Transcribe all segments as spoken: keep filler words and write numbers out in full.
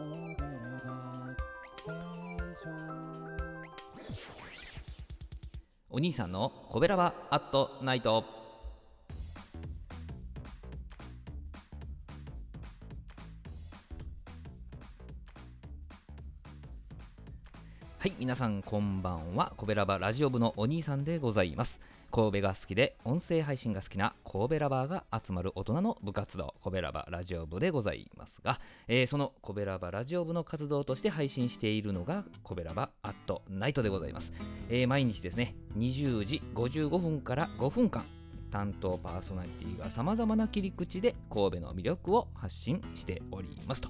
オペラが聖書お兄さんのコベラバアットナイト。はい、皆さんこんばんは。コベラバラジオ部のお兄さんでございます。神戸が好きで音声配信が好きな神戸ラバーが集まる大人の部活動、神戸ラバーラジオ部でございますが、えー、その神戸ラバーラジオ部の活動として配信しているのが神戸ラバーアットナイトでございます、えー、毎日ですねにじゅうじごじゅうごふんからごふんかん担当パーソナリティが様々な切り口で神戸の魅力を発信しておりますと。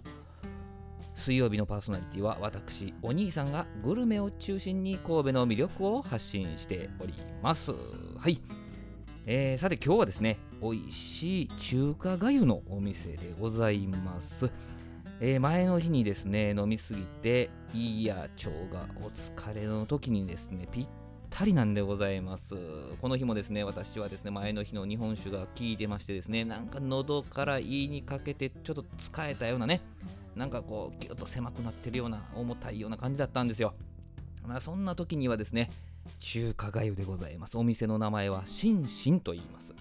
水曜日のパーソナリティは私お兄さんがグルメを中心に神戸の魅力を発信しております。はい、えー、さて今日はですね美味しい中華粥のお店でございます、えー、前の日にですね飲みすぎて胃や腸がお疲れの時にですねぴったりなんでございます。この日もですね私はですね前の日の日本酒が効いてましてですねなんか喉から胃にかけてちょっと疲れたようなねなんかこうギュッと狭くなってるような重たいような感じだったんですよ。まあそんな時にはですね中華粥でございます。お店の名前はしんしんと言います。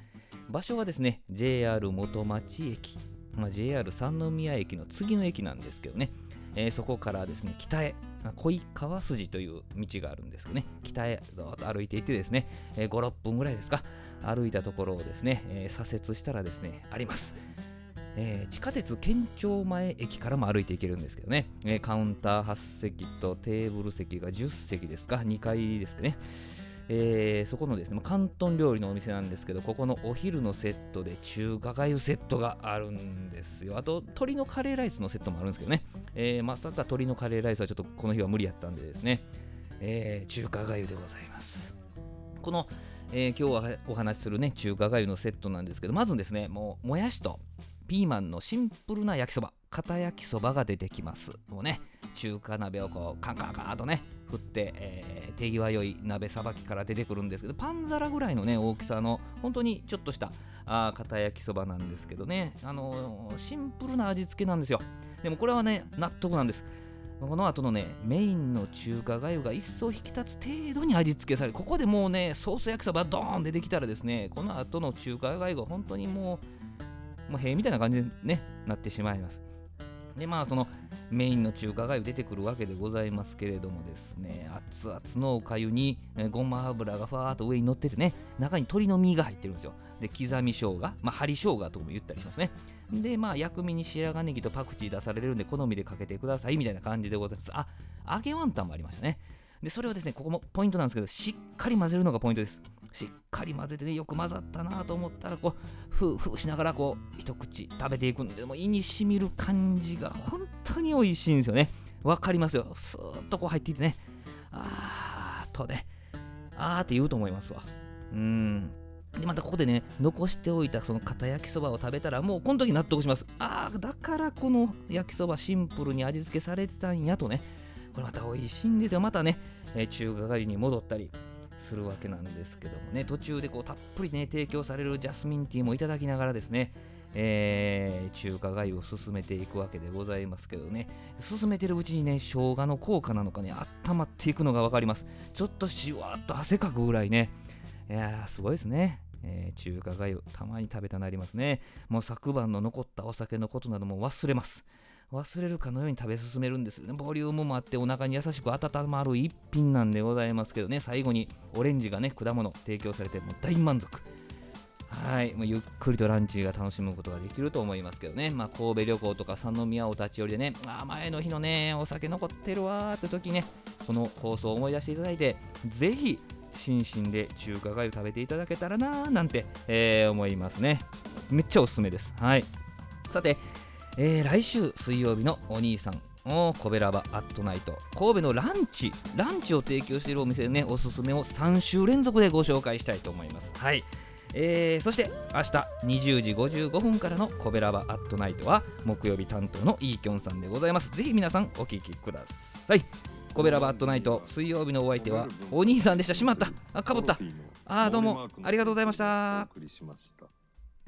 場所はですね ジェイアール 元町駅、まあ、ジェイアール 三宮駅の次の駅なんですけどね、えー、そこからですね北へ恋川筋という道があるんですけどね北へどーっと歩いていってですね、えー、ごろっぷんぐらいですか歩いたところをですね、えー、左折したらですねあります。えー、地下鉄県庁前駅からも歩いていけるんですけどね、えー、カウンターはっせきとテーブル席がじゅっせきですかにかいですかね、えー、そこのですね、まあ、広東料理のお店なんですけどここのお昼のセットで中華粥セットがあるんですよ。あと鶏のカレーライスのセットもあるんですけどね、えー、まさか鶏のカレーライスはちょっとこの日は無理やったんでですね、えー、中華粥でございます。この、えー、今日はお話しするね中華粥のセットなんですけどまずですねもうもやしとピーマンのシンプルな焼きそば、片焼きそばが出てきます。もうね、中華鍋をこうカンカンカンとね、振って、えー、手際良い鍋さばきから出てくるんですけど、パン皿ぐらいのね大きさの本当にちょっとしたあ片焼きそばなんですけどね、あのー、シンプルな味付けなんですよ。でもこれはね納得なんです。この後のねメインの中華粥が一層引き立つ程度に味付けされる。ここでもうねソース焼きそばドーン出てきたらですね、この後の中華粥が本当にもうもう塀みたいな感じに、ね、なってしまいます。でまあそのメインの中華粥出てくるわけでございますけれどもですね熱々のおかゆにごま油がファーっと上に乗っててね中に鶏の身が入ってるんですよ。で刻み生姜、まあ、針生姜とも言ったりしますね。でまあ薬味に白髪ネギとパクチー出されるんで好みでかけてくださいみたいな感じでございます。あ、揚げワンタンもありましたね。でそれをですねここもポイントなんですけどしっかり混ぜるのがポイントです。しっかり混ぜてねよく混ざったなと思ったらこうふうふうしながらこう一口食べていくんでも胃にしみる感じが本当に美味しいんですよね。わかりますよ。スーッとこう入っていてねあーっとねあーって言うと思いますわ。うーんでまたここでね残しておいたその片焼きそばを食べたらもうこの時納得します。あーだからこの焼きそばシンプルに味付けされてたんやとねこれまた美味しいんですよ。またね、えー、中華粥に戻ったりするわけなんですけどもね途中でこうたっぷりね提供されるジャスミンティーもいただきながらですね、えー、中華粥を進めていくわけでございますけどね進めてるうちにね生姜の効果なのかね温まっていくのが分かります。ちょっとしわっと汗かくぐらいねいやすごいですね、えー、中華粥たまに食べたなりますね。もう昨晩の残ったお酒のことなども忘れます忘れるかのように食べ進めるんですよね。ボリュームもあってお腹に優しく温まる一品なんでございますけどね最後にオレンジがね果物提供されてもう大満足。はいもうゆっくりとランチが楽しむことができると思いますけどねまあ神戸旅行とか三宮お立ち寄りでねあ前の日のねお酒残ってるわーって時ねこの放送を思い出していただいてぜひ心身で中華粥食べていただけたらなーなんて、えー、思いますね。めっちゃおすすめです。はいさてえー、来週水曜日のお兄さんをコベラバアットナイト神戸のランチランチを提供しているお店でねおすすめをさんしゅうれんぞくでご紹介したいと思います。はい、えー、そして明日にじゅうじごじゅうごふんからのコベラバアットナイトは木曜日担当のイーキョンさんでございます。ぜひ皆さんお聞きください。コベラバアットナイト水曜日のお相手はお兄さんでした。しまったあかぶったあどうもありがとうございました。